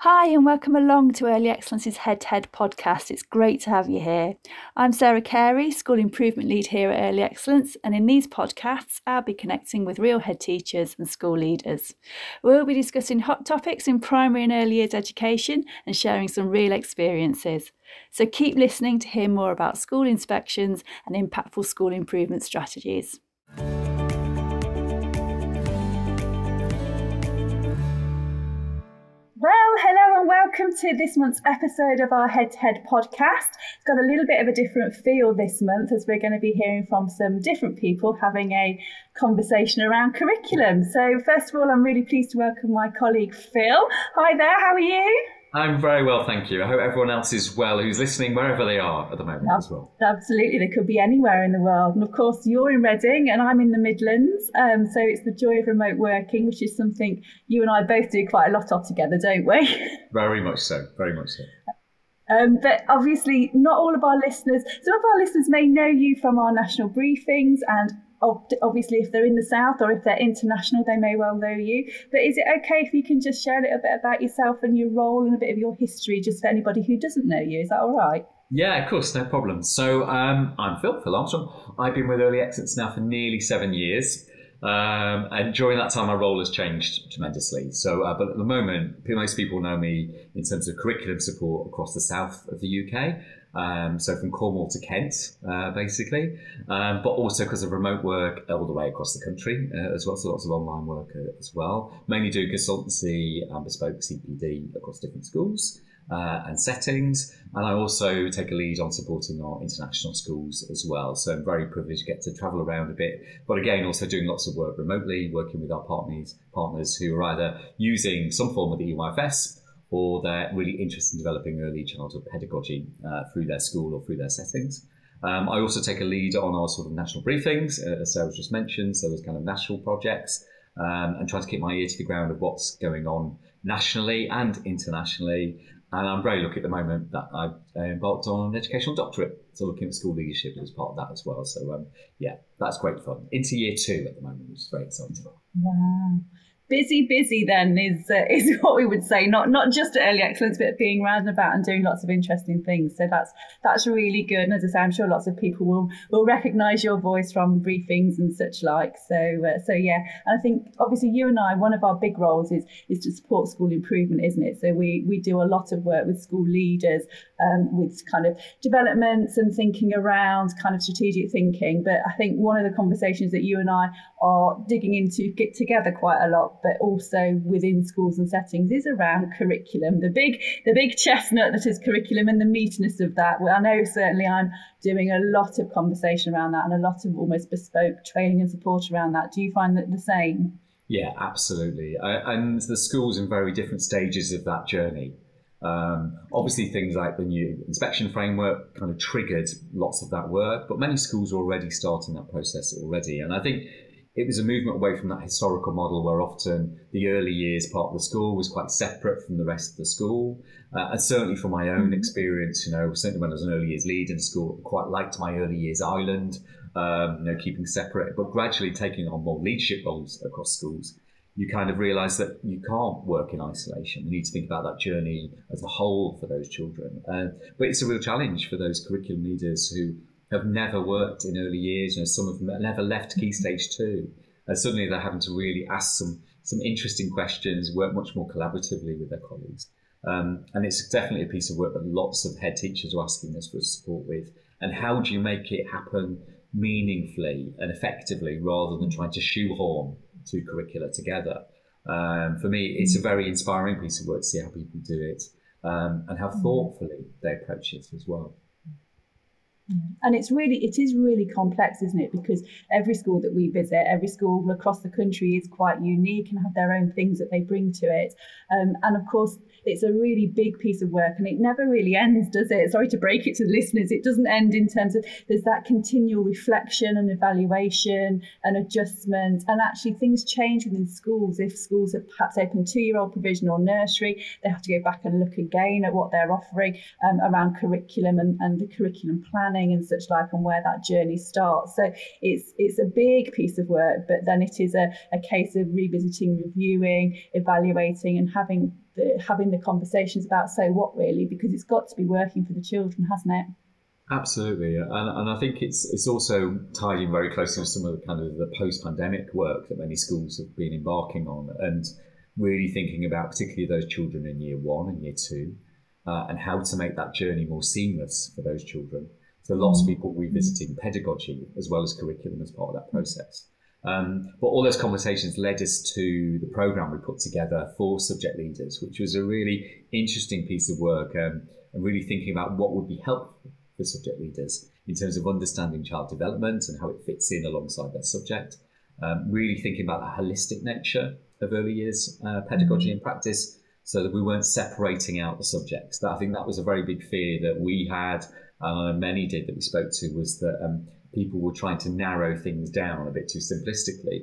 Hi and welcome along to Early Excellence's Head podcast. It's great to have you here. I'm Sarah Carey, School Improvement Lead here at Early Excellence, and in these podcasts I'll be connecting with real head teachers and school leaders. We'll be discussing hot topics in primary and early years education and sharing some real experiences. So keep listening to hear more about school inspections and impactful school improvement strategies. Well, hello and welcome to this month's episode of our Head to Head podcast. It's got a little bit of a different feel this month as we're going to be hearing from some different people having a conversation around curriculum. So first of all, I'm really pleased to welcome my colleague Phil. Hi there, how are you? I'm very well, thank you. I hope everyone else is well who's listening wherever they are at the moment as well. Absolutely, they could be anywhere in the world. And of course, you're in Reading and I'm in the Midlands. So it's the joy of remote working, which is something you and I both do quite a lot of together, don't we? Very much so, very much so. But obviously, not all of our listeners, some of our listeners may know you from our national briefings, and obviously if they're in the south or if they're international they may well know you, but is it okay if you can just share a little bit about yourself and your role and a bit of your history just for anybody who doesn't know you? Is that all right? Yeah, of course, no problem. So I'm Phil Armstrong. I've been with Early Excellence now for nearly 7 years, and during that time my role has changed tremendously, but at the moment most people know me in terms of curriculum support across the south of the UK. So from Cornwall to Kent, basically, but also because of remote work all the way across the country as well, so lots of online work as well. Mainly doing consultancy and bespoke CPD across different schools and settings, and I also take a lead on supporting our international schools as well, so I'm very privileged to get to travel around a bit, but again also doing lots of work remotely, working with our partners who are either using some form of the EYFS or they're really interested in developing early childhood pedagogy through their school or through their settings. I also take a lead on our sort of national briefings, as Sarah just mentioned, so those kind of national projects, and try to keep my ear to the ground of what's going on nationally and internationally. And I'm very lucky at the moment that I've embarked on an educational doctorate, so looking at school leadership as part of that as well. So yeah, that's great fun. Into year two at the moment, which is very exciting. Wow. Busy then is what we would say, not just at Early Excellence, but being round and about and doing lots of interesting things. So that's really good. And as I say, I'm sure lots of people will recognise your voice from briefings and such like. So yeah, and I think obviously you and I, one of our big roles is to support school improvement, isn't it? So we do a lot of work with school leaders, with kind of developments and thinking around kind of strategic thinking. But I think one of the conversations that you and I are digging into get together quite a lot, but also within schools and settings, is around curriculum, the big chestnut that is curriculum and the meatiness of that. Well, I know certainly I'm doing a lot of conversation around that and a lot of almost bespoke training and support around that. Do you find that the same? Yeah, absolutely. And the schools in very different stages of that journey. Obviously things like the new inspection framework kind of triggered lots of that work, but many schools are already starting that process already. And I think it was a movement away from that historical model where often the early years part of the school was quite separate from the rest of the school. And certainly from my own experience, certainly when I was an early years lead in school, I quite liked my early years island, keeping separate, but gradually taking on more leadership roles across schools, you kind of realise that you can't work in isolation. You need to think about that journey as a whole for those children. But it's a real challenge for those curriculum leaders who have never worked in early years, some of them have never left Key Stage 2. And suddenly they're having to really ask some interesting questions, work much more collaboratively with their colleagues. And it's definitely a piece of work that lots of head teachers are asking us for support with. And how do you make it happen meaningfully and effectively rather than trying to shoehorn two curricula together? For me, it's a very inspiring piece of work to see how people do it, and how thoughtfully they approach it as well. And it is really complex, isn't it? Because every school that we visit, every school across the country is quite unique and have their own things that they bring to it. And of course, it's a really big piece of work and it never really ends, does it? Sorry to break it to the listeners. It doesn't end in terms of there's that continual reflection and evaluation and adjustment. And actually things change within schools. If schools have perhaps opened 2-year-old provision or nursery, they have to go back and look again at what they're offering around curriculum and the curriculum planning. planning and such like, and where that journey starts. So it's a big piece of work, but then it is a case of revisiting, reviewing, evaluating, and having the conversations about so what really, because it's got to be working for the children, hasn't it? Absolutely, and I think it's also tied in very closely with some of the kind of the post-pandemic work that many schools have been embarking on, and really thinking about particularly those children in year one and year two, and how to make that journey more seamless for those children. So lots of people revisiting pedagogy as well as curriculum as part of that process. But all those conversations led us to the programme we put together for subject leaders, which was a really interesting piece of work, and really thinking about what would be helpful for subject leaders in terms of understanding child development and how it fits in alongside their subject, really thinking about the holistic nature of early years pedagogy and practice, so that we weren't separating out the subjects. I think that was a very big fear that we had, many did that we spoke to, was that people were trying to narrow things down a bit too simplistically.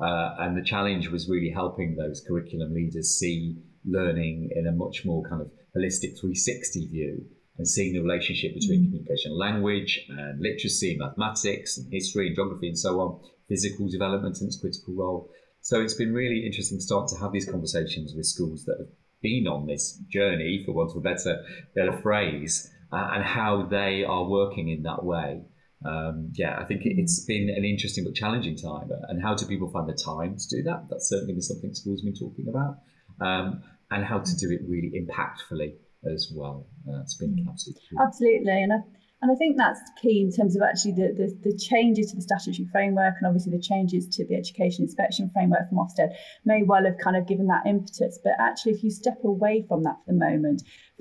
And the challenge was really helping those curriculum leaders see learning in a much more kind of holistic 360 view, and seeing the relationship between communication and language and literacy, mathematics and history and geography and so on, physical development and its critical role. So it's been really interesting to start to have these conversations with schools that have been on this journey, for want of a better phrase, and how they are working in that way. I think it's been an interesting but challenging time. And how do people find the time to do that? That's certainly been something schools have been talking about. And how to do it really impactfully as well. It's been absolutely cool. Absolutely. And I think that's key in terms of actually the changes to the statutory framework, and obviously the changes to the education inspection framework from Ofsted may well have kind of given that impetus. But actually, if you step away from that for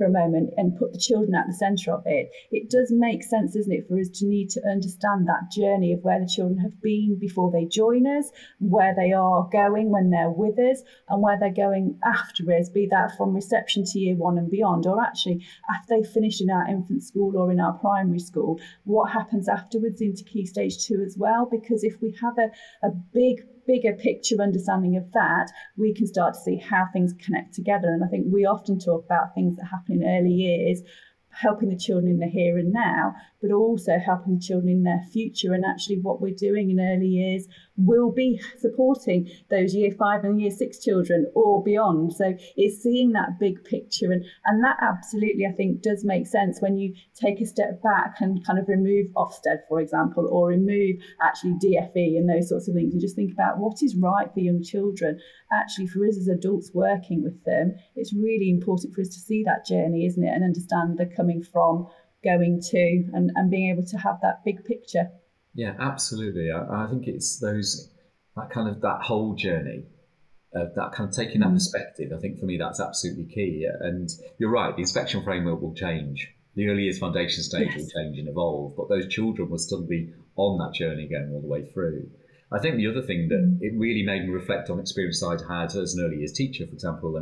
a moment and put the children at the centre of it, it does make sense, doesn't it, for us to need to understand that journey of where the children have been before they join us, where they are going when they're with us, and where they're going after us, be that from reception to year one and beyond, or actually after they finish in our infant school or in our primary school, what happens afterwards into Key Stage 2 as well. Because if we have a bigger picture understanding of that, we can start to see how things connect together. And I think we often talk about things that happen in early years, helping the children in the here and now, but also helping the children in their future. And actually what we're doing in early years will be supporting those year 5 and year 6 children or beyond. So it's seeing that big picture, and that absolutely I think does make sense when you take a step back and kind of remove Ofsted, for example, or remove actually DFE and those sorts of things, and just think about what is right for young children. Actually for us as adults working with them, it's really important for us to see that journey, isn't it, and understand the coming from, going to, and being able to have that big picture. Yeah, absolutely. I think it's that whole journey, that kind of taking that perspective. I think for me that's absolutely key. And you're right, the inspection framework will change. The early years foundation stage will change and evolve, but those children will still be on that journey going all the way through. I think the other thing that it really made me reflect on experience I'd had as an early years teacher, for example,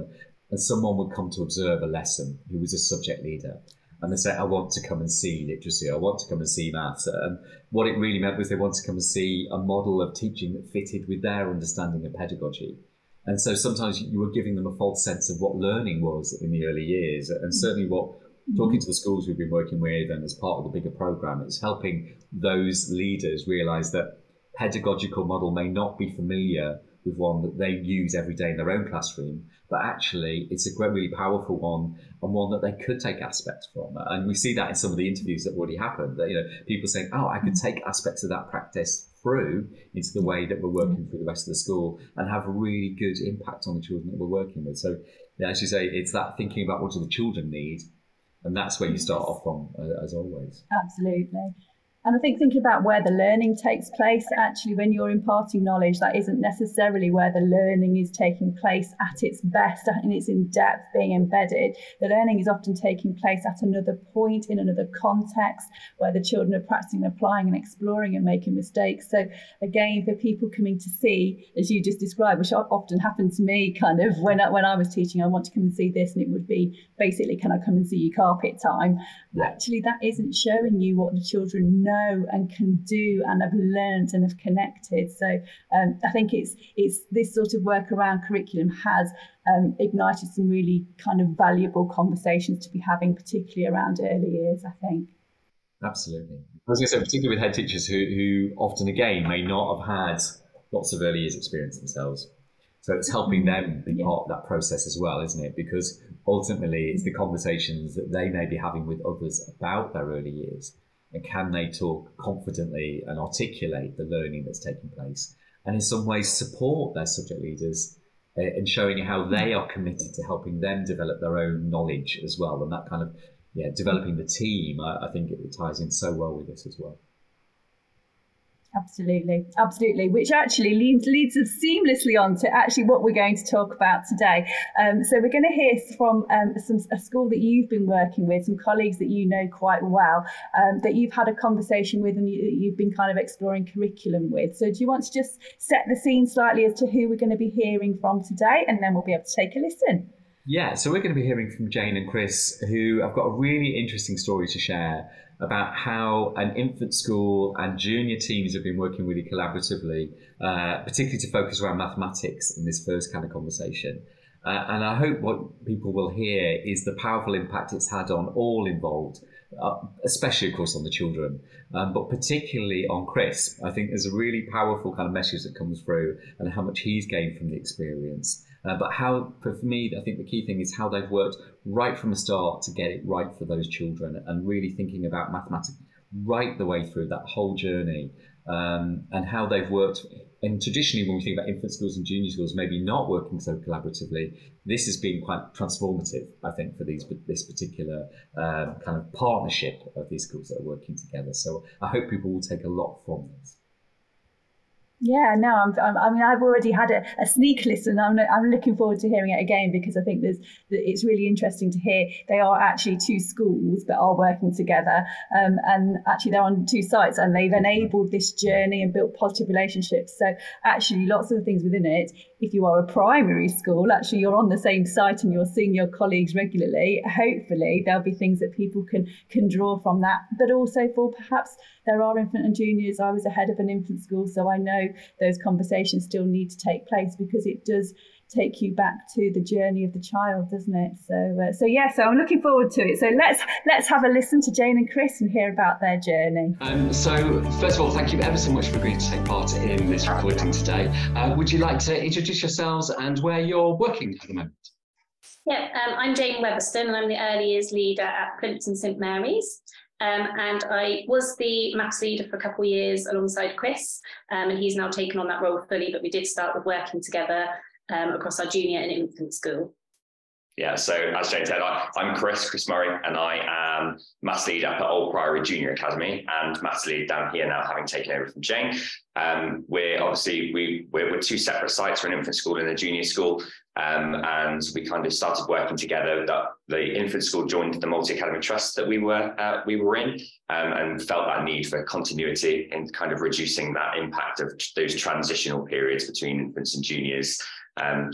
and someone would come to observe a lesson who was a subject leader. And they say, I want to come and see literacy. I want to come and see maths. And what it really meant was they wanted to come and see a model of teaching that fitted with their understanding of pedagogy. And so sometimes you were giving them a false sense of what learning was in the early years. And certainly what talking to the schools we've been working with and as part of the bigger programme is helping those leaders realise that pedagogical model may not be familiar with one that they use every day in their own classroom, but actually it's a really powerful one, and one that they could take aspects from. And we see that in some of the interviews that have already happened, that, you know, people saying, oh, I could take aspects of that practice through into the way that we're working through the rest of the school and have a really good impact on the children that we're working with. So yeah, as you say, it's that thinking about what do the children need, and that's where you start off from, as always. Absolutely. And I think thinking about where the learning takes place, actually, when you're imparting knowledge, that isn't necessarily where the learning is taking place at its best, and it's in depth, being embedded. The learning is often taking place at another point, in another context, where the children are practicing, applying and exploring and making mistakes. So again, for people coming to see, as you just described, which often happened to me kind of when I was teaching, I want to come and see this, and it would be basically, can I come and see your carpet time? Actually, that isn't showing you what the children know and can do and have learned and have connected. So I think it's this sort of work around curriculum has ignited some really kind of valuable conversations to be having, particularly around early years, I think. Absolutely. as I said, particularly with head teachers who often, again, may not have had lots of early years experience themselves. So it's helping them be part of that process as well, isn't it? Because ultimately it's the conversations that they may be having with others about their early years. And can they talk confidently and articulate the learning that's taking place? And in some ways support their subject leaders in showing how they are committed to helping them develop their own knowledge as well. And that kind of, developing the team, I think it ties in so well with this as well. Absolutely. Which actually leads us seamlessly on to actually what we're going to talk about today. So we're going to hear from a school that you've been working with, some colleagues that you know quite well, that you've had a conversation with and you've been kind of exploring curriculum with. So do you want to just set the scene slightly as to who we're going to be hearing from today, and then we'll be able to take a listen? Yeah, so we're going to be hearing from Jane and Chris, who have got a really interesting story to share about how an infant school and junior teams have been working really collaboratively, particularly to focus around mathematics in this first kind of conversation. And I hope what people will hear is the powerful impact it's had on all involved, especially, of course, on the children, but particularly on Chris. I think there's a really powerful kind of message that comes through and how much he's gained from the experience. But how, for me, I think the key thing is how they've worked right from the start to get it right for those children and really thinking about mathematics right the way through that whole journey, and how they've worked. And traditionally, when we think about infant schools and junior schools, maybe not working so collaboratively, this has been quite transformative, I think, for this particular kind of partnership of these schools that are working together. So I hope people will take a lot from this. Yeah, no, I've already had a sneak listen. I'm looking forward to hearing it again, because I think it's really interesting to hear they are actually two schools that are working together, and actually they're on two sites and they've enabled this journey and built positive relationships. So actually lots of the things within it, if you are a primary school, actually you're on the same site and you're seeing your colleagues regularly. Hopefully there'll be things that people can draw from that, but also for perhaps there are infant and juniors. I was the head of an infant school, so I know those conversations still need to take place, because it does take you back to the journey of the child, doesn't it? So I'm looking forward to it. So let's have a listen to Jane and Chris and hear about their journey. So first of all, thank you ever so much for agreeing to take part in this recording today. Would you like to introduce yourselves and where you're working at the moment? Yeah, I'm Jane Weatherston and I'm the early years leader at Plympton St Mary's. And I was the maths leader for a couple of years alongside Chris, and he's now taken on that role fully, but we did start with working together across our junior and infant school. Yeah, so as Jane said, I'm Chris Murray, and I am maths lead up at Old Priory Junior Academy and maths lead down here now, having taken over from Jane. We're two separate sites, we're an infant school and a junior school, and we kind of started working together. That the infant school joined the multi-academy trust that we were in, and felt that need for continuity and kind of reducing that impact of those transitional periods between infants and juniors. I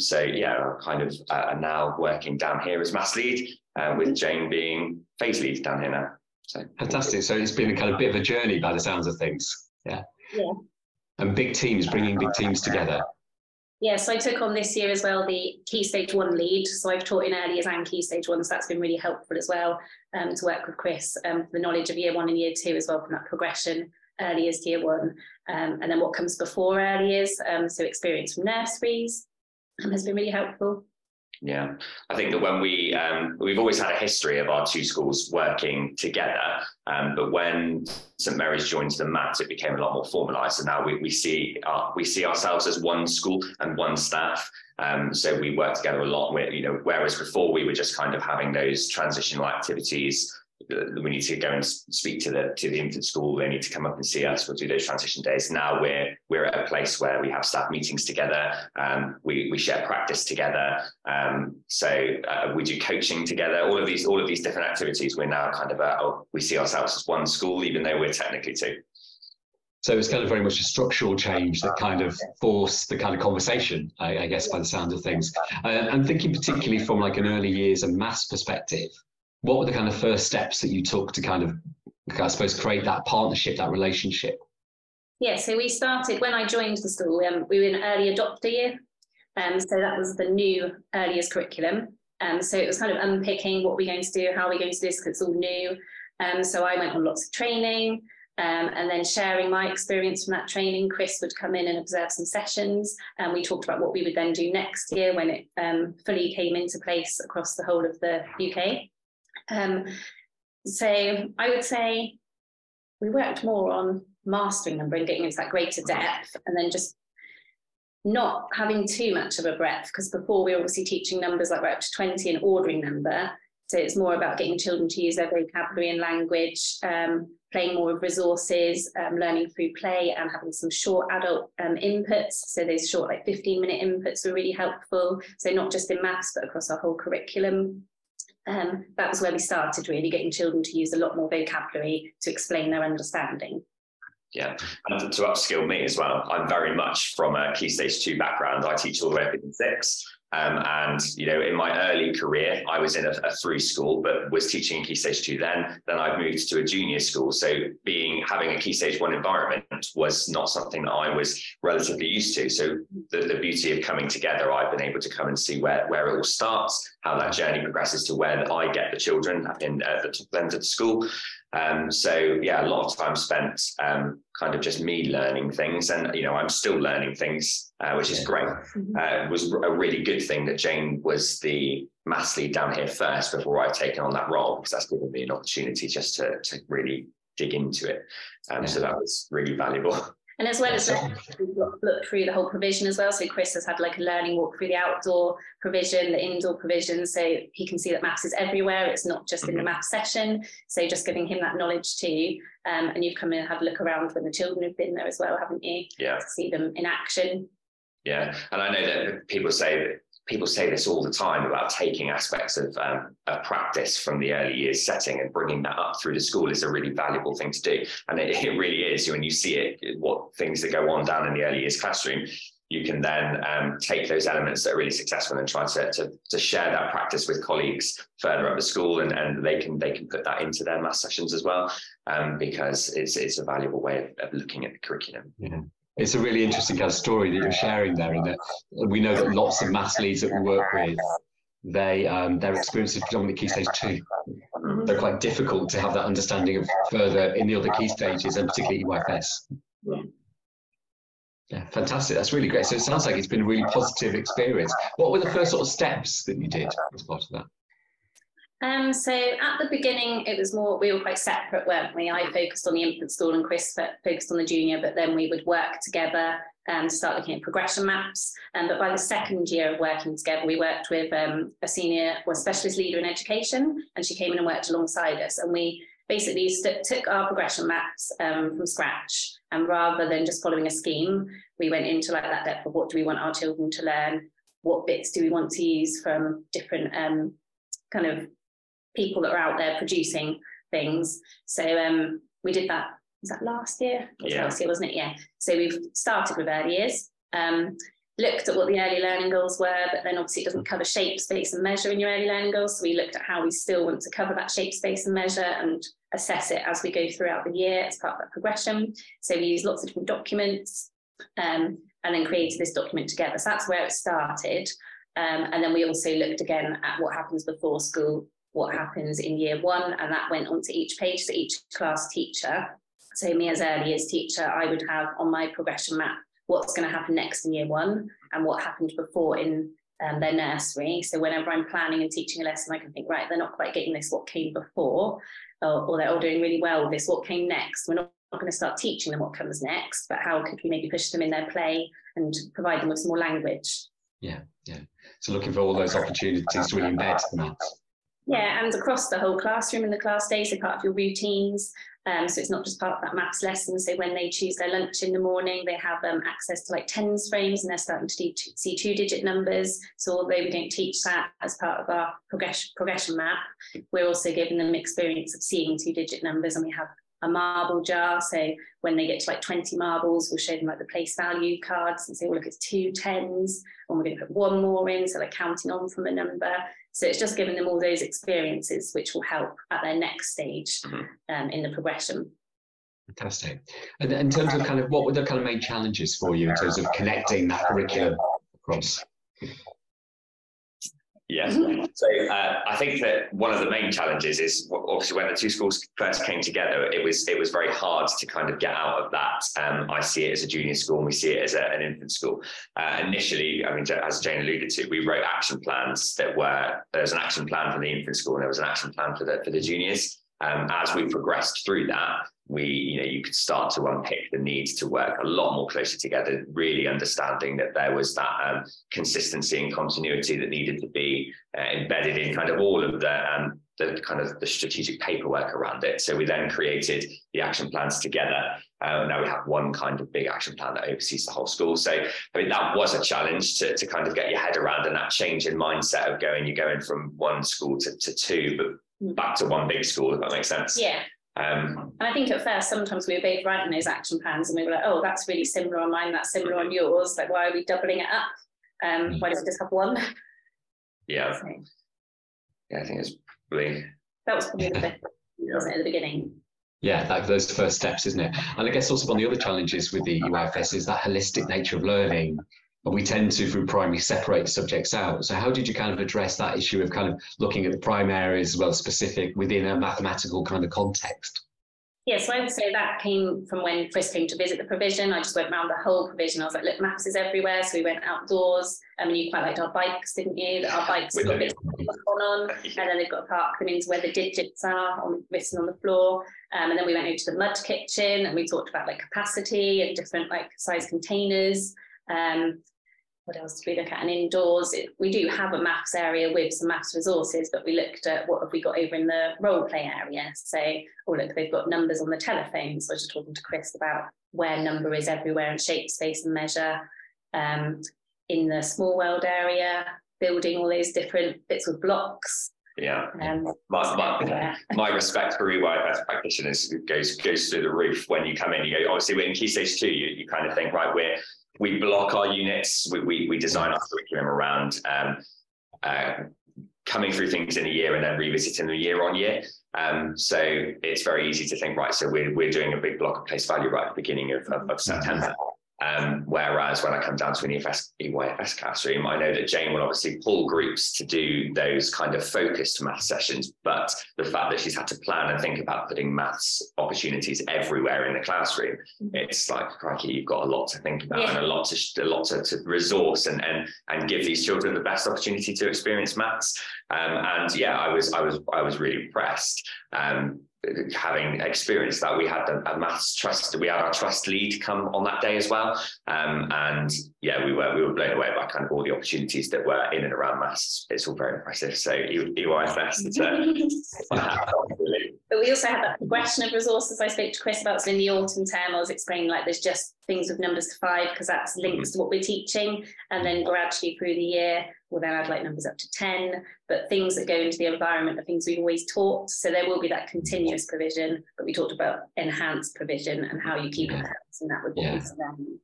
kind of are now working down here as maths lead, with Jane being phase lead down here now. So fantastic. So it's been a kind of bit of a journey by the sounds of things. Yeah. And big teams, bringing big teams together. Yeah, so I took on this year as well the Key Stage 1 lead. So I've taught in early years and Key Stage 1, so that's been really helpful as well, to work with Chris, the knowledge of year 1 and year 2 as well, from that progression, early years to year 1, and then what comes before early years, so experience from nurseries, has been really helpful. Yeah, I think that when we've always had a history of our two schools working together, but when St Mary's joined the MAT, it became a lot more formalised, and now we see ourselves as one school and one staff. So we work together a lot. Whereas before we were just kind of having those transitional activities. We need to go and speak to the infant school. They need to come up and see us. We'll do those transition days. Now we're at a place where we have staff meetings together. We share practice together. We do coaching together. All of these different activities. We're now kind of we see ourselves as one school, even though we're technically two. So it's kind of very much a structural change that kind of forced the kind of conversation, I guess, by the sound of things. I'm thinking particularly from like an early years and maths perspective. What were the kind of first steps that you took to kind of, I suppose, create that partnership, that relationship? Yeah, so we started, when I joined the school, we were in early adopter year. So that was the new early years curriculum. So it was kind of unpicking what we're going to do, how we're going to do this, because it's all new. So I went on lots of training. And then sharing my experience from that training, Chris would come in and observe some sessions, and we talked about what we would then do next year when it fully came into place across the whole of the UK. So I would say we worked more on mastering number and getting into that greater depth, and then just not having too much of a breadth, because before we were obviously teaching numbers like we're up to 20 and ordering number. So it's more about getting children to use their vocabulary and language, playing more with resources, learning through play, and having some short adult inputs. So those short, like 15-minute inputs were really helpful. So not just in maths, but across our whole curriculum. That was where we started, really getting children to use a lot more vocabulary to explain their understanding. Yeah, and to upskill me as well. I'm very much from a Key Stage 2 background. I teach all the way up in 6. And, you know, in my early career, I was in a 3 school, but was teaching Key Stage 2 then. Then I moved to a junior school. So having a Key Stage 1 environment was not something that I was relatively used to. So the beauty of coming together, I've been able to come and see where it all starts, how that journey progresses to where I get the children in the top end of the school. So yeah, a lot of time spent kind of just me learning things, and you know, I'm still learning things, which is great. It was a really good thing that Jane was the maths lead down here first before I've taken on that role, because that's given me an opportunity just to really dig into it. So that was really valuable. And as well as we've looked through the whole provision as well. So Chris has had like a learning walk through the outdoor provision, the indoor provision. So he can see that maths is everywhere. It's not just in the maths session. So just giving him that knowledge too. And you've come in and had a look around when the children have been there as well, haven't you? Yeah. To see them in action. Yeah. And I know that people say this all the time about taking aspects of practice from the early years setting and bringing that up through the school is a really valuable thing to do. And it really is. When you see it, what things that go on down in the early years classroom, you can then take those elements that are really successful and try to share that practice with colleagues further up the school, and they can put that into their maths sessions as well, because it's a valuable way of looking at the curriculum. Yeah. It's a really interesting kind of story that you're sharing there, in that we know that lots of maths leads that we work with, their experience is predominantly Key Stage 2. They're quite difficult to have that understanding of further in the other key stages, and particularly EYFS. Yeah, fantastic. That's really great. So it sounds like it's been a really positive experience. What were the first sort of steps that you did as part of that? So at the beginning, it was more, we were quite separate, weren't we? I focused on the infant school and Chris focused on the junior, but then we would work together to start looking at progression maps. But by the second year of working together, we worked with a specialist leader in education, and she came in and worked alongside us. And we basically took our progression maps from scratch, and rather than just following a scheme, we went into like that depth of what do we want our children to learn? What bits do we want to use from different kind of people that are out there producing things. So we did that, was that last year? Last year, wasn't it? Yeah. So we've started with early years, looked at what the early learning goals were, but then obviously it doesn't cover shape, space and measure in your early learning goals. So we looked at how we still want to cover that shape, space and measure and assess it as we go throughout the year as part of that progression. So we used lots of different documents and then created this document together. So that's where it started. And then we also looked again at what happens before school, what happens in year one, and that went onto each page, so each class teacher. So me as early years teacher, I would have on my progression map what's going to happen next in year one and what happened before in their nursery. So whenever I'm planning and teaching a lesson, I can think, right, they're not quite getting this, what came before, or they're all doing really well with this, what came next. We're not going to start teaching them what comes next, but how could we maybe push them in their play and provide them with some more language? Yeah. So looking for all those opportunities to really embed the maths. Yeah, and across the whole classroom and the class days, they're part of your routines. So it's not just part of that maths lesson. So when they choose their lunch in the morning, they have access to like tens frames, and they're starting to see two-digit numbers. So although we don't teach that as part of our progression map, we're also giving them experience of seeing two-digit numbers, and we have a marble jar. So when they get to like 20 marbles, we'll show them like the place value cards and say, well, look, it's 2 tens, and we're going to put one more in, so like counting on from a number. So it's just giving them all those experiences which will help at their next stage in the progression. Fantastic. And in terms of kind of what were the kind of main challenges for you in terms of connecting that curriculum across? Yes. So I think that one of the main challenges is obviously when the two schools first came together, it was very hard to kind of get out of that. I see it as a junior school and we see it as an infant school. Initially, I mean, as Jane alluded to, we wrote action plans that were, there was an action plan for the infant school and there was an action plan for the juniors. As we progressed through that, you could start to unpick the need to work a lot more closely together, really understanding that there was that consistency and continuity that needed to be embedded in kind of all of the strategic paperwork around it. So we then created the action plans together. Now we have one kind of big action plan that oversees the whole school. So, I mean, that was a challenge to kind of get your head around, and that change in mindset of you're going from one school to two, but back to one big school, if that makes sense. Yeah. And I think at first, sometimes we were both writing those action plans and we were like, oh, that's really similar on mine, that's similar on yours. Like, why are we doubling it up? Why don't we just have one? Yeah. So. Yeah, I think it's probably... That was probably the best, wasn't it, at the beginning? Yeah, those first steps, isn't it? And I guess also one of the other challenges with the EYFS is that holistic nature of learning. And we tend to, through primary, separate subjects out. So how did you kind of address that issue of kind of looking at the primaries as well as specific within a mathematical kind of context? Yes, so I would say that came from when Chris came to visit the provision. I just went round the whole provision. I was like, look, maths is everywhere. So we went outdoors. I mean, you quite liked our bikes, didn't you? Our bikes got a bit on, and then they've got a park that means where the digits are written on the floor. And then we went over to the mud kitchen and we talked about like capacity and different like size containers. What else did we look at? And indoors, we do have a maths area with some maths resources, but we looked at what have we got over in the role play area. So, oh look, they've got numbers on the telephone. So I was just talking to Chris about where number is everywhere and shape, space and measure. In the small world area, building all those different bits with blocks. Yeah, my respect for EYFS practitioners goes through the roof when you come in. You go, obviously, we're in Key Stage 2, you kind of think, right, we block our units, we design our curriculum around coming through things in a year and then revisiting them year on year. So it's very easy to think, right, so we're doing a big block of place value right at the beginning of September. Whereas when I come down to an EYFS classroom, I know that Jane will obviously pull groups to do those kind of focused math sessions, but the fact that she's had to plan and think about putting maths opportunities everywhere in the classroom, it's like, crikey, you've got a lot to think about, yeah, and a lot to resource and give these children the best opportunity to experience maths. I was really impressed. Having experienced that, we had a maths trust, we had our trust lead come on that day as well, we were blown away by kind of all the opportunities that were in and around maths. It's all very impressive. So EYFS, but we also had that progression of resources I spoke to Chris about. So in the autumn term, I was explaining like there's just things with numbers to 5 because that's links to what we're teaching, and then gradually through the year we'll then add like numbers up to 10, but things that go into the environment are things we've always taught. So there will be that continuous provision, but we talked about enhanced provision and how you keep enhanced, and that would be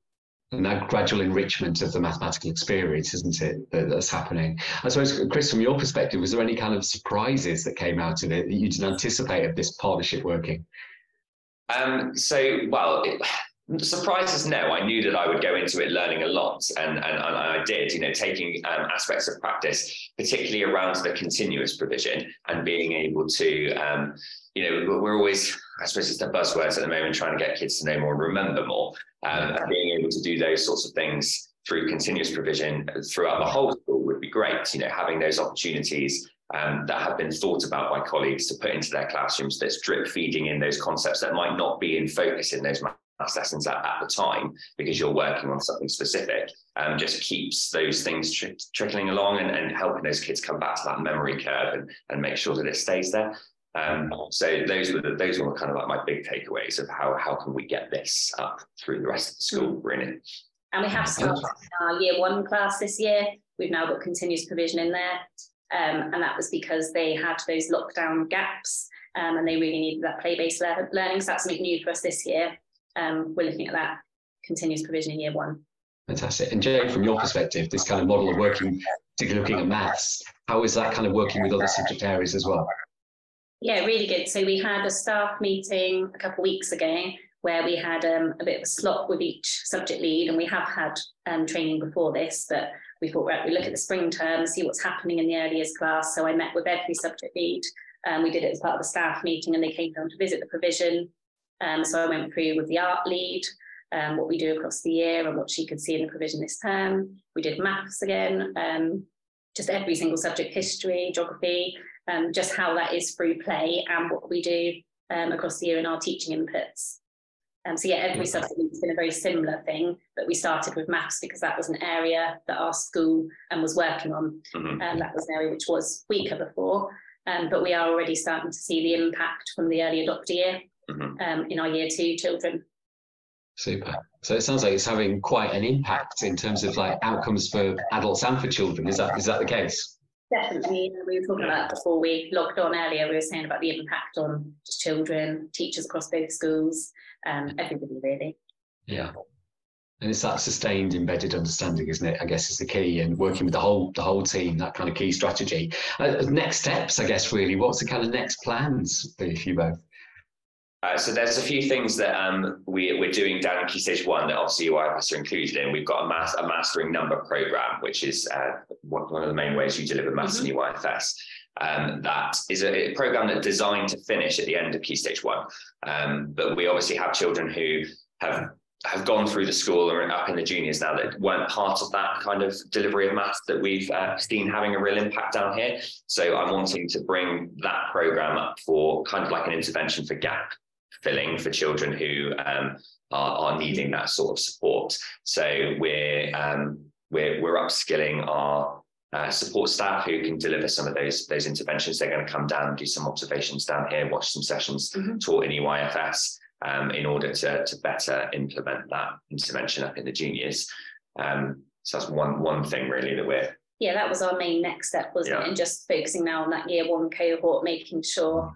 and that gradual enrichment of the mathematical experience, isn't it, that's happening. I suppose, Chris, from your perspective, was there any kind of surprises that came out of it that you didn't anticipate of this partnership working? Surprises, no. I knew that I would go into it learning a lot, and I did, taking aspects of practice, particularly around the continuous provision and being able to, we're always, I suppose it's the buzzwords at the moment, trying to get kids to know more and remember more, and being able to do those sorts of things through continuous provision throughout the whole school would be great, having those opportunities that have been thought about by colleagues to put into their classrooms, that's drip feeding in those concepts that might not be in focus in those lessons at the time because you're working on something specific, just keeps those things trickling along and helping those kids come back to that memory curve and make sure that it stays there. So those were kind of like my big takeaways of how can we get this up through the rest of the school we're in. And we have started our year one class this year. We've now got continuous provision in there, and that was because they had those lockdown gaps, and they really needed that play-based learning. So that's something new for us this year. We're looking at that continuous provision in year one. Fantastic. And Jane, from your perspective, this kind of model of working, particularly looking at maths, how is that kind of working with other subject areas as well? Yeah, really good. So we had a staff meeting a couple of weeks ago where we had a bit of a slot with each subject lead, and we have had training before this, but we thought, right, we look at the spring term, see what's happening in the earliest class. So I met with every subject lead. We did it as part of the staff meeting, and they came down to visit the provision. So I went through with the art lead, what we do across the year and what she could see in the provision this term. We did maths again, just every single subject, history, geography, just how that is through play and what we do across the year in our teaching inputs. So yeah, every subject has been a very similar thing, but we started with maths because that was an area that our school was working on. That was an area which was weaker before, but we are already starting to see the impact from the early adopter year in our year two children. Super. So it sounds like it's having quite an impact in terms of like outcomes for adults and for children. Is that the case? Definitely. We were talking about before we logged on earlier, we were saying about the impact on children, teachers across both schools, everybody really. Yeah. And it's that sustained embedded understanding, isn't it? I guess is the key, and working with the whole team, that kind of key strategy. Next steps, I guess, really. What's the kind of next plans for you both? So there's a few things that we're doing down in Key Stage 1 that obviously EYFS are included in. We've got a Mastering Number programme, which is one of the main ways you deliver maths in EYFS. That is a programme that's designed to finish at the end of Key Stage 1. But we obviously have children who have gone through the school and are up in the juniors now that weren't part of that kind of delivery of maths that we've seen having a real impact down here. So I'm wanting to bring that programme up for kind of like an intervention for gap filling for children who are needing that sort of support. So we're upskilling our support staff who can deliver some of those interventions. They're going to come down and do some observations down here, watch some sessions taught in EYFS in order to better implement that intervention up in the juniors. So that's one thing really that we're... Yeah, that was our main next step, wasn't it? And just focusing now on that year one cohort, making sure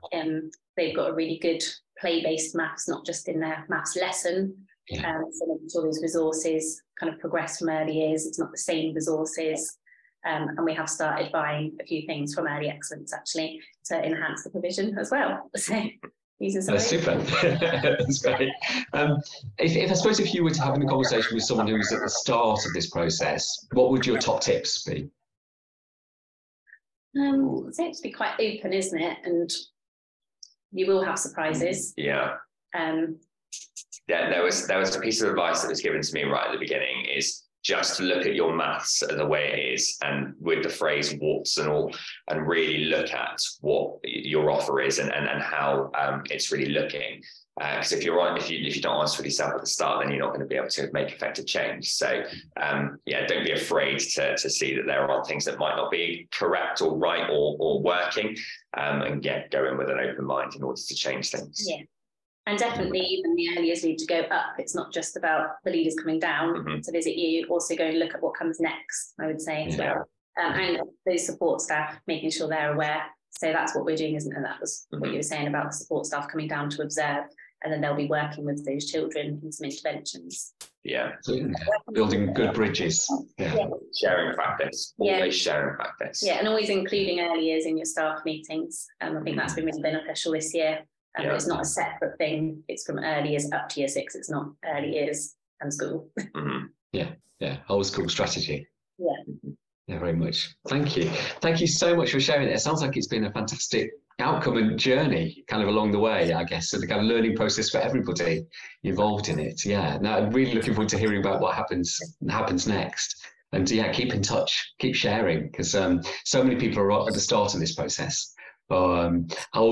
they've got a really good play-based maths, not just in their maths lesson. So making sure those resources kind of progress from early years. It's not the same resources. And we have started buying a few things from Early Excellence, actually, to enhance the provision as well. So using some... That's super. That's great. I suppose if you were to have a conversation with someone who was at the start of this process, what would your top tips be? It seems to be quite open, isn't it? And you will have surprises. Yeah. There was a piece of advice that was given to me right at the beginning, is just to look at your maths and the way it is, and with the phrase warts and all, and really look at what your offer is and how it's really looking. Because if you don't answer with yourself at the start, then you're not going to be able to make effective change. So don't be afraid to see that there are things that might not be correct or right or working, and go in with an open mind in order to change things. Yeah, and definitely even the earliest lead to go up. It's not just about the leaders coming down to visit you. Also go and look at what comes next, I would say, as well. And those support staff, making sure they're aware. So that's what we're doing, isn't it? And that was what you were saying about the support staff coming down to observe. And then they'll be working with those children in some interventions. Yeah, building good bridges. Yeah. Sharing practice, always sharing practice. Yeah, and always including early years in your staff meetings. I think that's been really beneficial this year. It's not a separate thing. It's from early years up to year six. It's not early years and school. Yeah, whole school strategy. Yeah, very much. Thank you. Thank you so much for sharing it. It sounds like it's been a fantastic outcome and journey kind of along the way, I guess, so the kind of learning process for everybody involved in it. Now I'm really looking forward to hearing about what happens next, and keep in touch, keep sharing, because so many people are at the start of this process, or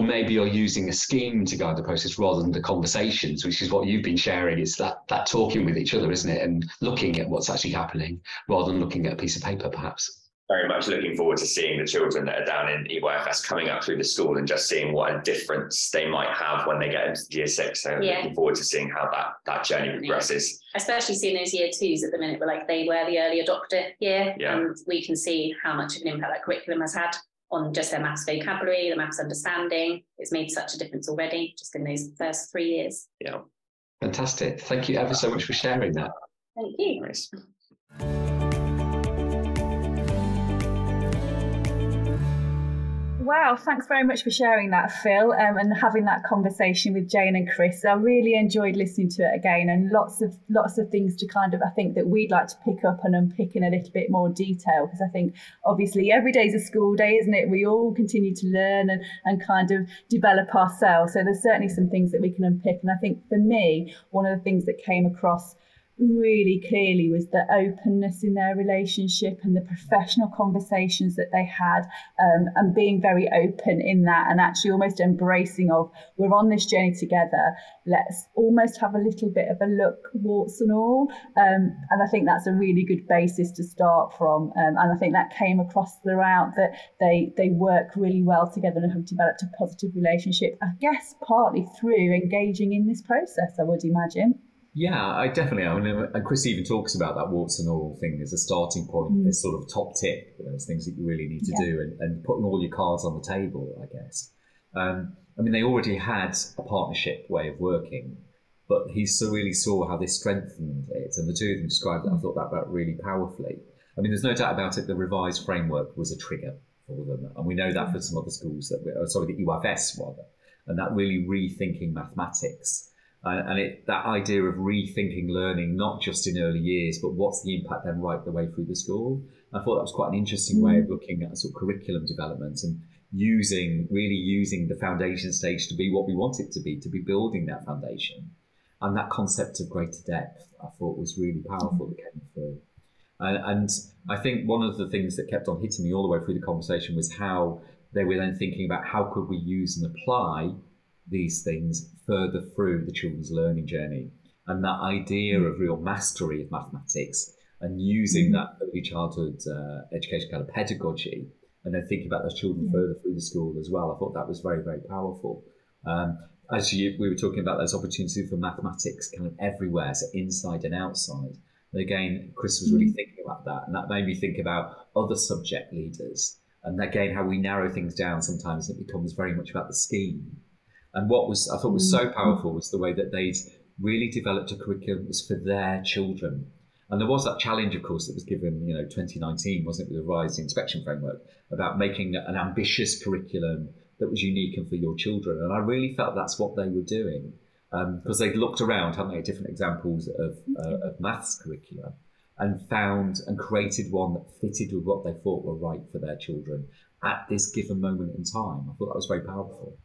maybe you're using a scheme to guide the process rather than the conversations, which is what you've been sharing. It's that talking with each other, isn't it, and looking at what's actually happening rather than looking at a piece of paper perhaps. Very much looking forward to seeing the children that are down in EYFS coming up through the school and just seeing what a difference they might have when they get into year six. So looking forward to seeing how that journey progresses. Especially seeing those year twos at the minute, but like they were the early adopter year, and we can see how much of an impact that curriculum has had on just their maths vocabulary, the maths understanding. It's made such a difference already just in those first 3 years. Yeah, fantastic. Thank you ever so much for sharing that. Thank you. Nice. Wow, thanks very much for sharing that, Phil, and having that conversation with Jane and Chris. I really enjoyed listening to it again, and lots of things to kind of, I think, that we'd like to pick up and unpick in a little bit more detail, because I think obviously every day's a school day, isn't it? We all continue to learn and kind of develop ourselves. So there's certainly some things that we can unpick. And I think for me, one of the things that came across really clearly was the openness in their relationship and the professional conversations that they had, and being very open in that, and actually almost embracing of, we're on this journey together, let's almost have a little bit of a look, warts and all, and I think that's a really good basis to start from, and I think that came across throughout, that they work really well together and have developed a positive relationship, I guess partly through engaging in this process, I would imagine. Yeah, I mean, Chris even talks about that warts and all thing as a starting point, this sort of top tip, those things that you really need to do, and putting all your cards on the table, I guess. I mean, they already had a partnership way of working, but he so really saw how this strengthened it, and the two of them described that. I thought that about really powerfully. I mean, there's no doubt about it, the revised framework was a trigger for them, and we know that for some other schools, the EYFS rather, and that really rethinking mathematics. And that idea of rethinking learning, not just in early years, but what's the impact then right the way through the school. I thought that was quite an interesting way of looking at sort of curriculum development and using the foundation stage to be what we want it to be building that foundation. And that concept of greater depth, I thought, was really powerful that came through. And I think one of the things that kept on hitting me all the way through the conversation was how they were then thinking about how could we use and apply these things further through the children's learning journey, and that idea of real mastery of mathematics and using that early childhood education kind of pedagogy, and then thinking about those children further through the school as well. I thought that was very, very powerful. We were talking about those opportunities for mathematics kind of everywhere, so inside and outside. And again, Chris was really thinking about that, and that made me think about other subject leaders, and again, how we narrow things down sometimes, it becomes very much about the scheme. And what was I thought was so powerful was the way that they'd really developed a curriculum that was for their children. And there was that challenge, of course, that was given, 2019, wasn't it, with the revised inspection framework, about making an ambitious curriculum that was unique and for your children. And I really felt that's what they were doing, because they'd looked around, hadn't they, at different examples of maths curricula, and found and created one that fitted with what they thought were right for their children at this given moment in time. I thought that was very powerful.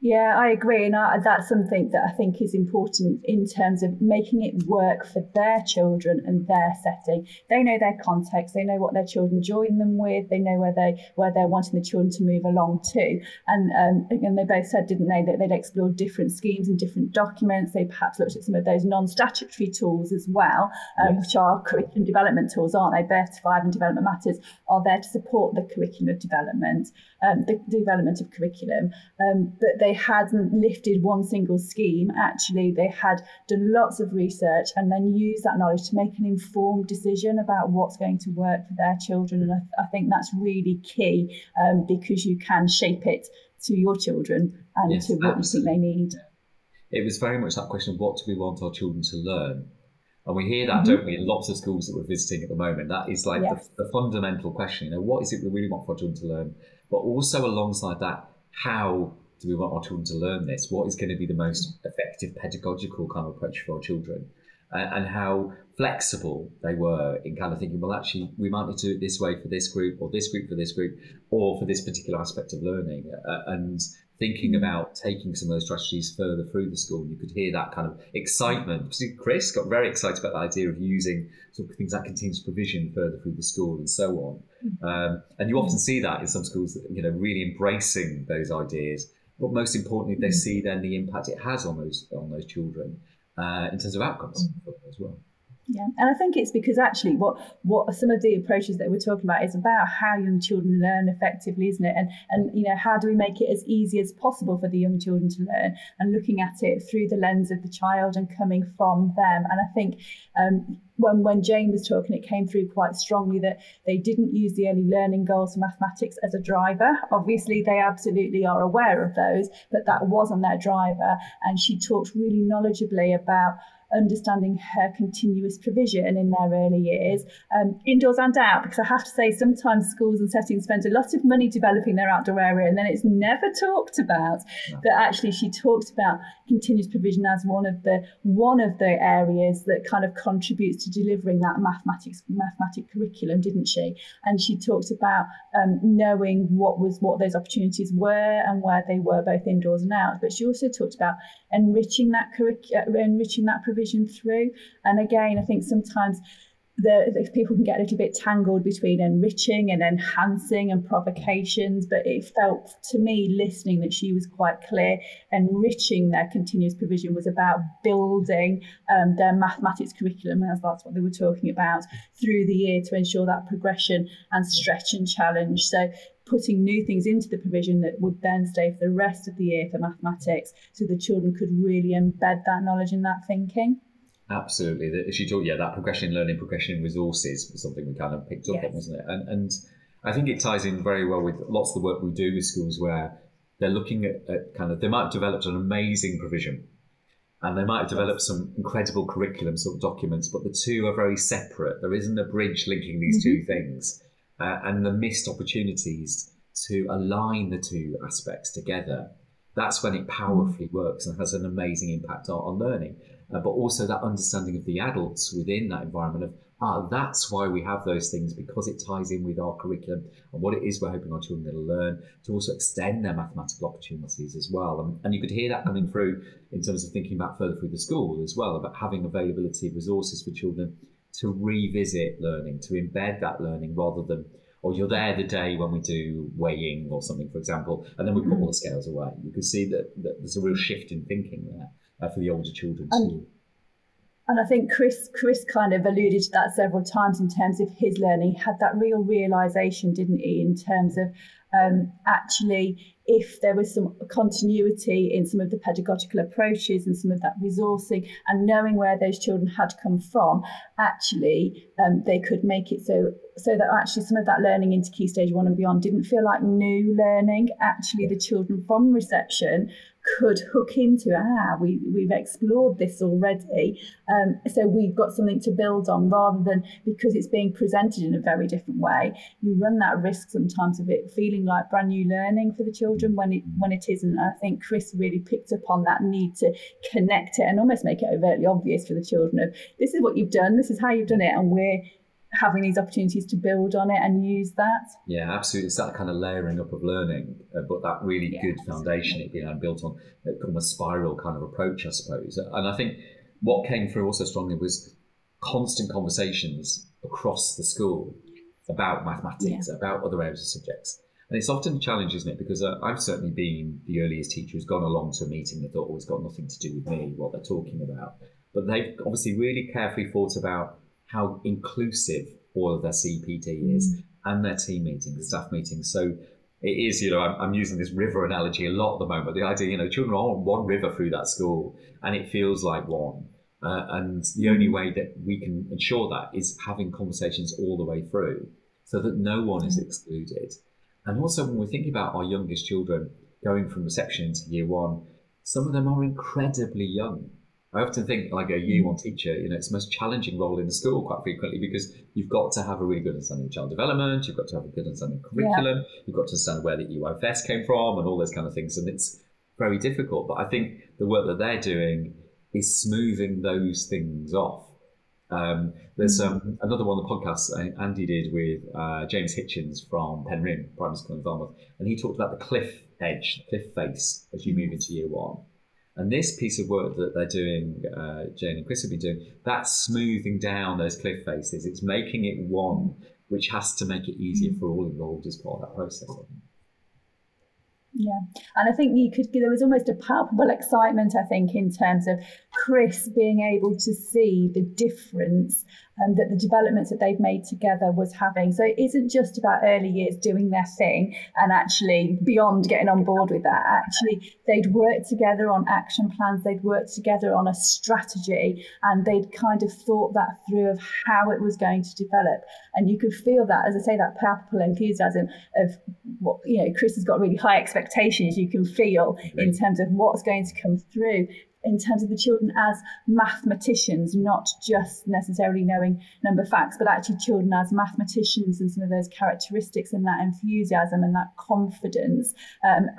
Yeah, I agree. And that's something that I think is important in terms of making it work for their children and their setting. They know their context. They know what their children join them with. They know where they're wanting the children to move along to. And they both said, didn't they, that they'd explored different schemes and different documents. They perhaps looked at some of those non-statutory tools as well, which are curriculum development tools, aren't they? Birth to Five and Development Matters are there to support the curricular development, the development of curriculum. But they hadn't lifted one single scheme. Actually, they had done lots of research and then used that knowledge to make an informed decision about what's going to work for their children. And I think that's really key, because you can shape it to your children and to what absolutely. You think they need. It was very much that question of what do we want our children to learn? And we hear that, don't we, in lots of schools that we're visiting at the moment. That is like the fundamental question. What is it we really want for our children to learn? But also alongside that, how do we want our children to learn this? What is going to be the most effective pedagogical kind of approach for our children? And how flexible they were in kind of thinking, well, actually, we might need to do it this way for this group, or this group for this group, or for this particular aspect of learning. And thinking about taking some of those strategies further through the school. And you could hear that kind of excitement. Chris got very excited about the idea of using sort of things like continuous provision further through the school and so on. And you often see that in some schools, really embracing those ideas. But most importantly, they see then the impact it has on those children in terms of outcomes as well. Yeah, and I think it's because actually what some of the approaches that we're talking about is about how young children learn effectively, isn't it? And how do we make it as easy as possible for the young children to learn, and looking at it through the lens of the child and coming from them. And I think when Jane was talking, it came through quite strongly that they didn't use the early learning goals for mathematics as a driver. Obviously, they absolutely are aware of those, but that wasn't their driver. And she talked really knowledgeably about understanding her continuous provision in their early years, indoors and out, because I have to say sometimes schools and settings spend a lot of money developing their outdoor area and then it's never talked about. No. But actually she talked about continuous provision as one of the areas that kind of contributes to delivering that mathematics curriculum, didn't she? And she talked about knowing what those opportunities were and where they were, both indoors and out. But she also talked about enriching that provision through. And again, I think sometimes the people can get a little bit tangled between enriching and enhancing and provocations, but it felt to me, listening, that she was quite clear. Enriching their continuous provision was about building their mathematics curriculum, as that's what they were talking about, through the year to ensure that progression and stretch and challenge. So putting new things into the provision that would then stay for the rest of the year for mathematics, so the children could really embed that knowledge and that thinking. Absolutely. She talked, that progression in learning, progression in resources was something we kind of picked up on, wasn't it? And I think it ties in very well with lots of the work we do with schools where they're looking at kind of, they might have developed an amazing provision and they might have developed some incredible curriculum sort of documents, but the two are very separate. There isn't a bridge linking these two things. And the missed opportunities to align the two aspects together, that's when it powerfully works and has an amazing impact on learning. But also that understanding of the adults within that environment of, that's why we have those things, because it ties in with our curriculum and what it is we're hoping our children will learn, to also extend their mathematical opportunities as well. And you could hear that coming through in terms of thinking about further through the school as well, about having availability of resources for children to revisit learning, to embed that learning rather than, you're there the day when we do weighing or something, for example, and then we put all the scales away. You can see that there's a real shift in thinking there. For the older children too. And I think Chris kind of alluded to that several times in terms of his learning. He had that real realisation, didn't he, in terms of actually if there was some continuity in some of the pedagogical approaches and some of that resourcing and knowing where those children had come from, actually they could make it so that actually some of that learning into Key Stage 1 and beyond didn't feel like new learning. Actually the children from reception could hook into, we've explored this already, so we've got something to build on, rather than because it's being presented in a very different way. You run that risk sometimes of it feeling like brand new learning for the children when it isn't. I think Chris really picked up on that need to connect it and almost make it overtly obvious for the children of, this is what you've done, this is how you've done it, and we're having these opportunities to build on it and use that. Yeah, absolutely. It's that kind of layering up of learning, but that really good foundation it being built on, from a spiral kind of approach, I suppose. And I think what came through also strongly was constant conversations across the school about mathematics, about other areas of subjects. And it's often a challenge, isn't it? Because I've certainly been the earliest teacher who's gone along to a meeting that thought, it's got nothing to do with me, what they're talking about. But they've obviously really carefully thought about how inclusive all of their CPD is and their team meetings, staff meetings. So it is, I'm using this river analogy a lot at the moment. The idea, children are on one river through that school and it feels like one. And the only way that we can ensure that is having conversations all the way through so that no one is excluded. And also when we're thinking about our youngest children going from reception into year one, some of them are incredibly young. I often think like a year one teacher, it's the most challenging role in the school quite frequently, because you've got to have a really good understanding of child development, you've got to have a good understanding of curriculum, you've got to understand where the EYFS came from and all those kind of things. And it's very difficult. But I think the work that they're doing is smoothing those things off. There's another one of the podcasts Andy did with James Hitchens from Penryn Primary School in Dartmouth, and he talked about the cliff edge, the cliff face as you move into year one. And this piece of work that they're doing, Jane and Chris have been doing, that's smoothing down those cliff faces. It's making it one, which has to make it easier for all involved as part of that process. Yeah, and I think there was almost a palpable excitement, I think, in terms of Chris being able to see the difference that the developments that they've made together was having. So it isn't just about early years doing their thing and actually beyond getting on board with that. Actually, they'd worked together on action plans, they'd worked together on a strategy, and they'd kind of thought that through of how it was going to develop. And you could feel that, as I say, that palpable enthusiasm of what, Chris has got really high expectations you can feel in terms of what's going to come through in terms of the children as mathematicians, not just necessarily knowing number facts, but actually children as mathematicians and some of those characteristics and that enthusiasm and that confidence,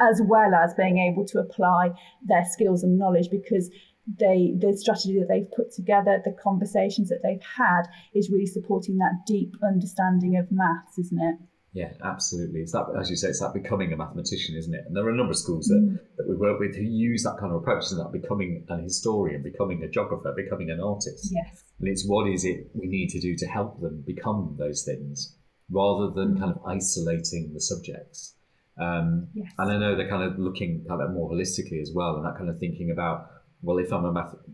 as well as being able to apply their skills and knowledge, because the strategy that they've put together, the conversations that they've had, is really supporting that deep understanding of maths, isn't it? Yeah, absolutely. It's that, as you say, it's that becoming a mathematician, isn't it? And there are a number of schools that we work with who use that kind of approach, isn't that becoming a historian, becoming a geographer, becoming an artist. Yes. And it's what is it we need to do to help them become those things, rather than kind of isolating the subjects. Yes. And I know they're kind of looking at that more holistically as well, and that kind of thinking about, well, if I'm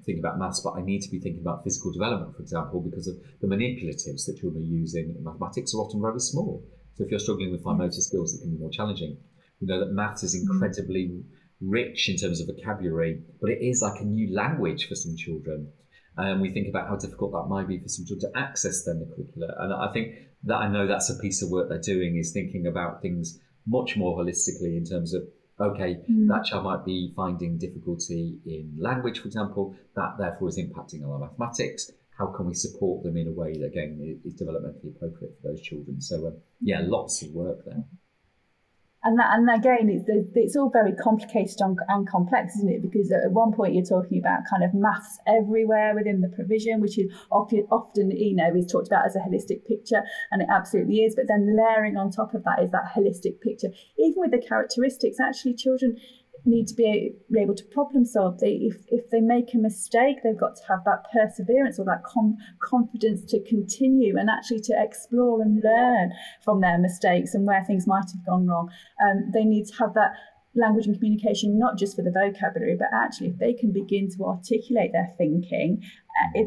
thinking about maths, but I need to be thinking about physical development, for example, because of the manipulatives that children are using in mathematics are often very small. So if you're struggling with fine motor skills, it can be more challenging. You know that maths is incredibly rich in terms of vocabulary, but it is like a new language for some children. And we think about how difficult that might be for some children to access then the curricula. And I think that, I know that's a piece of work they're doing, is thinking about things much more holistically in terms of, okay, that child might be finding difficulty in language, for example, that therefore is impacting on our mathematics. How can we support them in a way that, again, is developmentally appropriate for those children? So, yeah, lots of work there. And again, it's all very complicated and complex, isn't it? Because at one point you're talking about kind of maths everywhere within the provision, which is often, is talked about as a holistic picture, and it absolutely is. But then layering on top of that is that holistic picture. Even with the characteristics, actually children need to be able to problem solve. If they make a mistake, they've got to have that perseverance or that confidence to continue and actually to explore and learn from their mistakes and where things might have gone wrong. They need to have that language and communication, not just for the vocabulary, but actually if they can begin to articulate their thinking,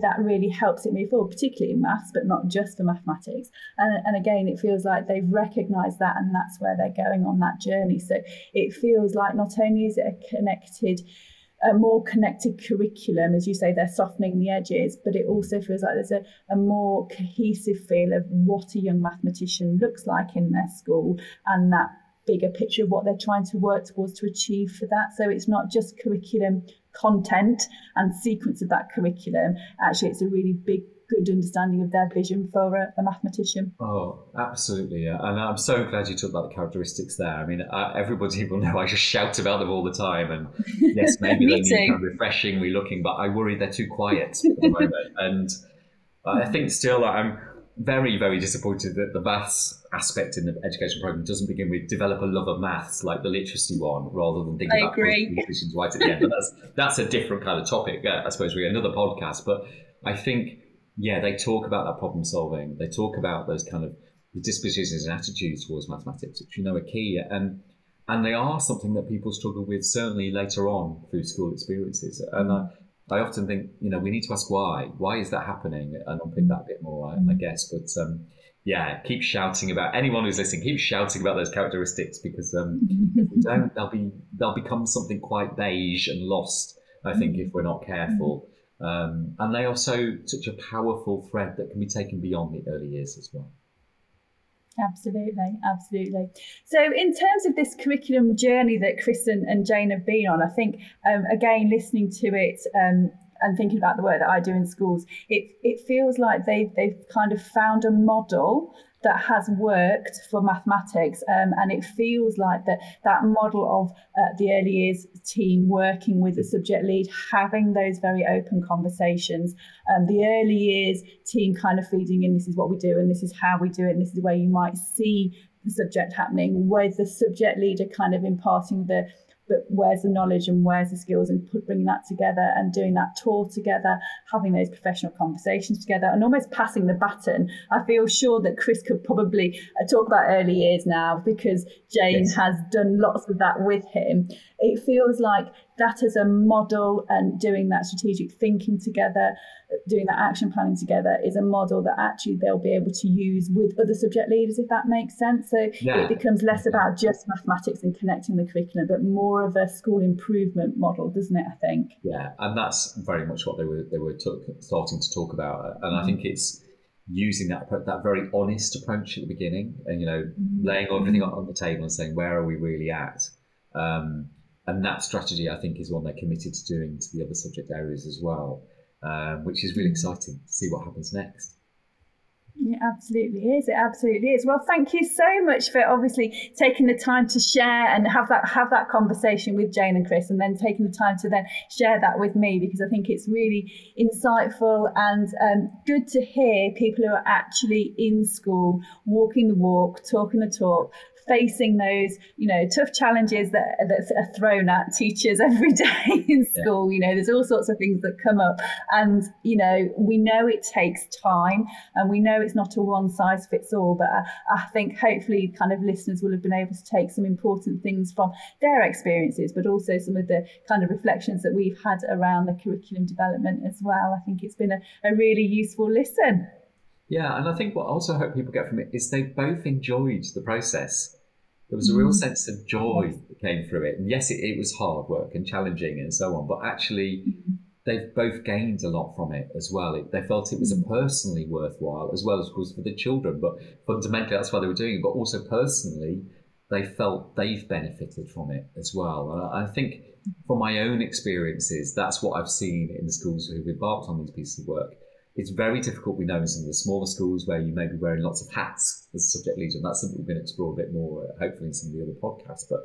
that really helps it move forward, particularly in maths, but not just for mathematics. And again, it feels like they've recognised that, and that's where they're going on that journey. So it feels like not only is it a more connected curriculum, as you say, they're softening the edges, but it also feels like there's a more cohesive feel of what a young mathematician looks like in their school, and that bigger picture of what they're trying to work towards to achieve for that. So it's not just curriculum content and sequence of that curriculum. Actually, it's a really big, good understanding of their vision for a mathematician. Oh, absolutely. And I'm so glad you talked about the characteristics there. I mean, everybody will know I just shout about them all the time. And yes, maybe they need kind of refreshing, relooking, but I worry they're too quiet at the moment. And I think still I'm very, very disappointed that the maths aspect in the education programme doesn't begin with develop a love of maths like the literacy one, rather than thinking about positions right at the end. But that's a different kind of topic. Yeah, I suppose we get another podcast. But I think, yeah, they talk about that problem solving. They talk about those kind of dispositions and attitudes towards mathematics, which are key. And they are something that people struggle with, certainly later on through school experiences. And I often think, we need to ask why. Why is that happening? And I'll pick that a bit more, I guess. But yeah, keep shouting about, anyone who's listening, keep shouting about those characteristics, because if we don't, they'll become something quite beige and lost, I think, if we're not careful. And they are such a powerful thread that can be taken beyond the early years as well. Absolutely, absolutely. So in terms of this curriculum journey that Chris and Jane have been on, I think, again, listening to it and thinking about the work that I do in schools, it feels like they've kind of found a model that has worked for mathematics, and it feels like that model of the early years team working with the subject lead, having those very open conversations, the early years team kind of feeding in, this is what we do and this is how we do it and this is where you might see the subject happening, with the subject leader kind of imparting but where's the knowledge and where's the skills, and bringing that together and doing that tour together, having those professional conversations together, and almost passing the baton. I feel sure that Chris could probably talk about early years now, because Jane has done lots of that with him. It feels like that is a model, and doing that strategic thinking together, doing that action planning together, is a model that actually they'll be able to use with other subject leaders, if that makes sense. So it becomes less about just mathematics and connecting the curriculum, but more of a school improvement model, doesn't it, I think? Yeah, and that's very much what they were starting to talk about. And I think it's using that very honest approach at the beginning, and laying everything on the table and saying, where are we really at? And that strategy, I think, is one they're committed to doing to the other subject areas as well, which is really exciting to see what happens next. It absolutely is. It absolutely is. Well, thank you so much for obviously taking the time to share and have that conversation with Jane and Chris, and then taking the time to then share that with me, because I think it's really insightful and good to hear people who are actually in school, walking the walk, talking the talk, facing those, tough challenges that are thrown at teachers every day in school. Yeah. There's all sorts of things that come up, and we know it takes time, and we know it's not a one size fits all. But I think hopefully, kind of listeners will have been able to take some important things from their experiences, but also some of the kind of reflections that we've had around the curriculum development as well. I think it's been a really useful listen. Yeah, and I think what I also hope people get from it is they both enjoyed the process. There was a real sense of joy that came through it. And yes, it was hard work and challenging and so on, but actually they've both gained a lot from it as well. They felt it was personally worthwhile, as well as, of course, for the children. But fundamentally, that's why they were doing it. But also personally, they felt they've benefited from it as well. And I think from my own experiences, that's what I've seen in the schools who've embarked on these pieces of work. It's very difficult, we know, in some of the smaller schools where you may be wearing lots of hats as subject leader, and that's something we're going to explore a bit more, hopefully, in some of the other podcasts. But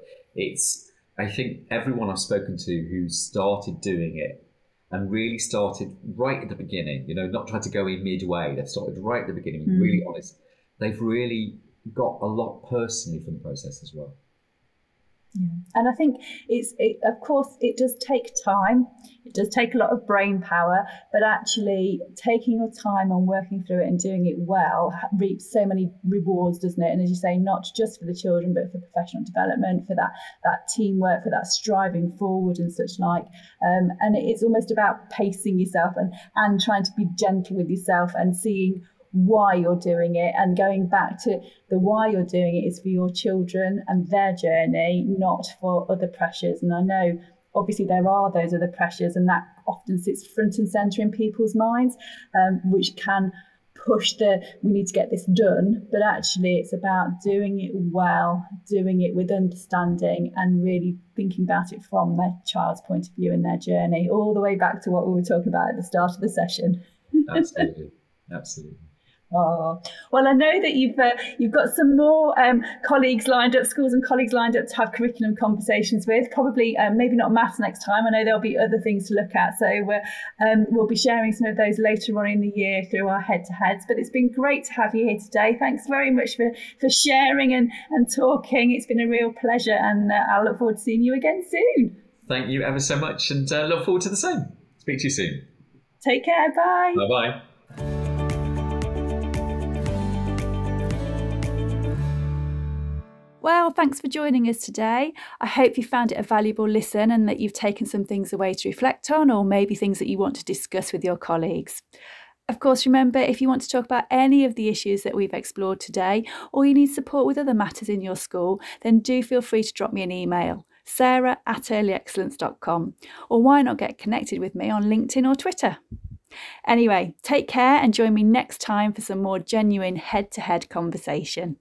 I think everyone I've spoken to who started doing it and really started right at the beginning, not tried to go in midway, they've started right at the beginning, really honest, they've really got a lot personally from the process as well. Yeah. And I think of course, it does take time. It does take a lot of brain power, but actually taking your time and working through it and doing it well reaps so many rewards, doesn't it? And as you say, not just for the children, but for professional development, for that teamwork, for that striving forward and such like. And it's almost about pacing yourself and trying to be gentle with yourself and seeing why you're doing it, and going back to the why you're doing it is for your children and their journey, not for other pressures. And I know obviously there are those other pressures, and that often sits front and centre in people's minds, which can push we need to get this done, but actually it's about doing it well, doing it with understanding, and really thinking about it from their child's point of view and their journey, all the way back to what we were talking about at the start of the session. Absolutely, absolutely. Oh, well, I know that you've got some more schools and colleagues lined up to have curriculum conversations with, probably maybe not maths next time. I know there'll be other things to look at. So we'll be sharing some of those later on in the year through our head-to-heads. But it's been great to have you here today. Thanks very much for sharing and talking. It's been a real pleasure, and I'll look forward to seeing you again soon. Thank you ever so much, and look forward to the same. Speak to you soon. Take care. Bye. Bye-bye. Well, thanks for joining us today. I hope you found it a valuable listen, and that you've taken some things away to reflect on, or maybe things that you want to discuss with your colleagues. Of course, remember, if you want to talk about any of the issues that we've explored today, or you need support with other matters in your school, then do feel free to drop me an email, sarah@earlyexcellence.com, or why not get connected with me on LinkedIn or Twitter. Anyway, take care, and join me next time for some more genuine head-to-head conversation.